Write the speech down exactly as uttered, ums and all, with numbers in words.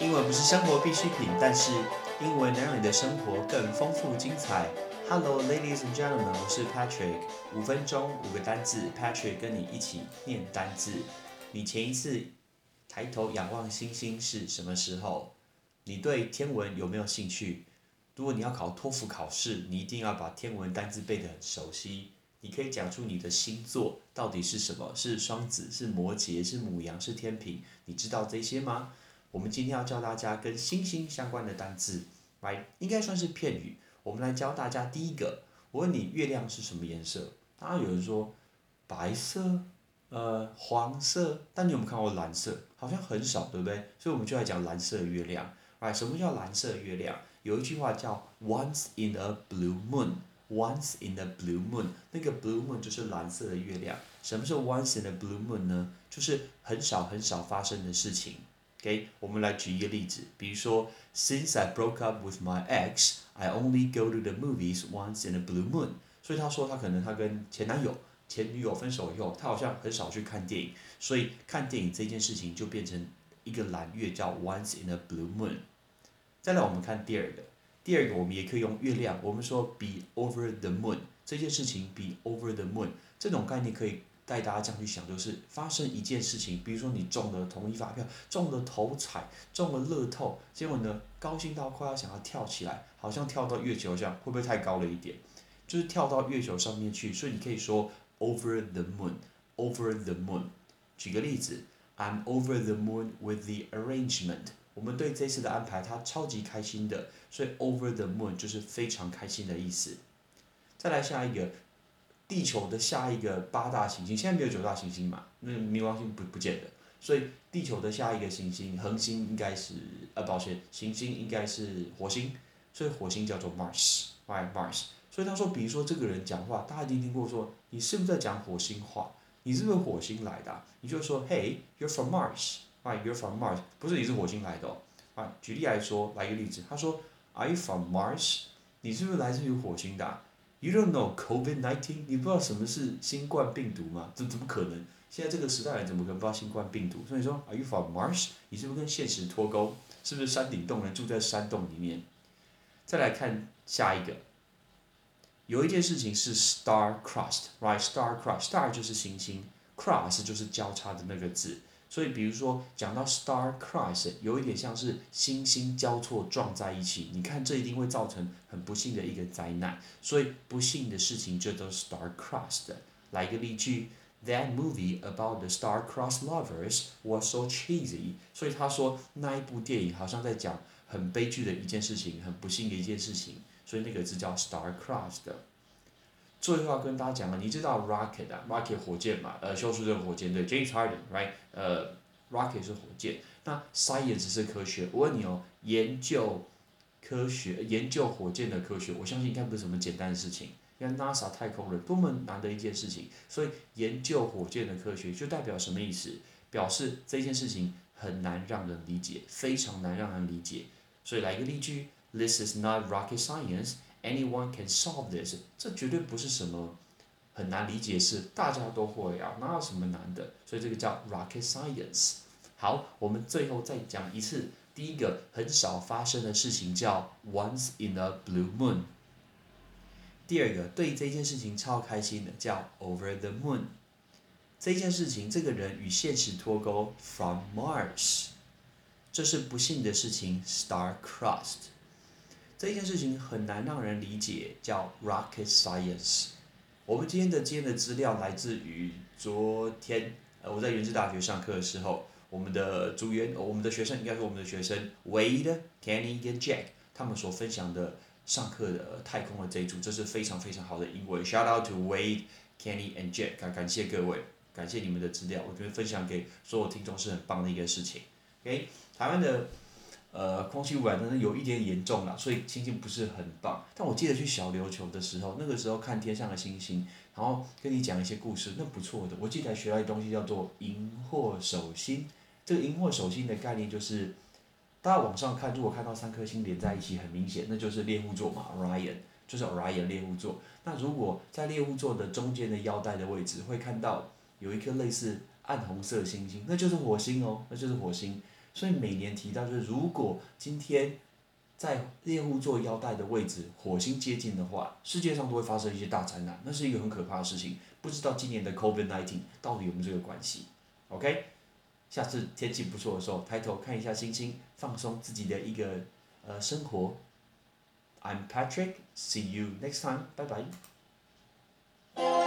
英文不是生活必需品，但是英文能让你的生活更丰富精彩。Hello, ladies and gentlemen， 我是 Patrick。五分钟五个单字 ，Patrick 跟你一起念单字。你前一次抬头仰望星星是什么时候？你对天文有没有兴趣？如果你要考托福考试，你一定要把天文单字背得很熟悉。你可以讲出你的星座到底是什么？是双子，是摩羯，是牡羊，是天秤？你知道这些吗？我们今天要教大家跟星星相关的单字，来，应该算是片语。我们来教大家第一个。我问你，月亮是什么颜色？当然有人说白色，呃，黄色，但你有没有看过蓝色？好像很少，对不对？所以我们就来讲蓝色月亮。来，什么叫蓝色月亮？有一句话叫 "Once in a blue moon"。Once in a blue moon， 那个 blue moon 就是蓝色的月亮。什么是 once in a blue moon 呢？就是很少很少发生的事情。Okay， 我们来举一个例子，比如说 ，Since I broke up with my ex, I only go to the movies once in a blue moon。所以他说他可能他跟前男友、前女友分手以后，他好像很少去看电影，所以看电影这件事情就变成一个蓝月，叫 once in a blue moon。再来，我们看第二个。第二个，我们也可以用月亮，我们说 be over the moon， 这件事情 be over the moon， 这种概念可以带大家这样去想，就是发生一件事情，比如说你中了统一发票，中了头彩，中了乐透，结果呢，高兴到快要想要跳起来，好像跳到月球上，会不会太高了一点？就是跳到月球上面去，所以你可以说 over the moon， over the moon。举个例子 ，I'm over the moon with the arrangement。我们对这次的安排，他超级开心的，所以 over the moon 就是非常开心的意思。再来下一个，地球的下一个八大行星，现在没有九大行星嘛，那冥王星不不见了，所以地球的下一个行星，恒星应该是呃，抱歉，行星应该是火星，所以火星叫做 Mars，right Mars。所以他说，比如说这个人讲话，大家一定听过说，你是不是在讲火星话？你是不是火星来的啊？你就说 Hey, you're from Mars。Right, you're from Mars， 不是你是火星来的哦。Right, 举例来说，来一个例子，他说 ，Are you from Mars？ 你是不是来自于火星的啊？ You don't know COVID 十九， 你不知道什么是新冠病毒吗？怎怎么可能？现在这个时代人怎么可能不知道新冠病毒？所以说 ，Are you from Mars？ 你是不是跟现实脱钩？是不是山顶洞人住在山洞里面？再来看下一个，有一件事情是 star crossed，right star crossed，star 就是星星 ，cross 就是交叉的那个字。所以，比如说讲到 star cross， 有一点像是星星交错撞在一起，你看这一定会造成很不幸的一个灾难。所以，不幸的事情就都 star crossed。来一个例句 ，That movie about the star-crossed lovers was so cheesy。所以他说那一部电影好像在讲很悲剧的一件事情，很不幸的一件事情。所以那个字叫 star crossed。最后要跟大家讲了，你知道 rocket 啊 ，rocket 火箭嘛，呃，休斯顿火箭队 James Harden，right？ 呃 ，rocket 是火箭，那 science 是科学。我问你哦，研究科学，研究火箭的科学，我相信应该不是什么简单的事情，因为 NASA 太空人多么难的一件事情，所以研究火箭的科学就代表什么意思？表示这件事情很难让人理解，非常难让人理解。所以来一个例句 ，This is not rocket science。Anyone can solve this， 这绝对不是什么很难理解是大家都会啊，哪有什么难的？所以这个叫 rocket science。好，我们最后再讲一次，第一个很少发生的事情叫 once in a blue moon。第二个对这件事情超开心的叫 over the moon。这件事情这个人与现实脱钩 from Mars， 这是不幸的事情 star-crossed。这件事情很难让人理解，叫 rocket science。我们今天的今天的资料来自于昨天，呃，我在原治大学上课的时候，我们的组员，我们的学生，应该说我们的学生 Wade、Kenny 跟 Jack， 他们所分享的上课的太空的这一组，这是非常非常好的英文。Shout out to Wade、Kenny and Jack， 感感谢各位，感谢你们的资料，我觉得分享给所有听众是很棒的一个事情。OK， 台湾的。呃，空气污染真的有一点严重啦，所以心情不是很棒。但我记得去小琉球的时候，那个时候看天上的星星，然后跟你讲一些故事，那不错的。我记得还学到一东西叫做荧惑守星。这个荧惑守星的概念就是，大家往上看，如果看到三颗星连在一起，很明显，那就是猎户座嘛 ，Orion， 就是 Orion 猎户座。那如果在猎户座的中间的腰带的位置，会看到有一颗类似暗红色的星星，那就是火星哦，那就是火星。所以每年提到就是，如果今天在猎户座腰带的位置火星接近的话，世界上都会发生一些大灾难，那是一个很可怕的事情。不知道今年的 COVID 十九 到底有没有这个关系 ？OK， 下次天气不错的时候，抬头看一下星星，放松自己的一个呃生活。I'm Patrick. See you next time. Bye bye.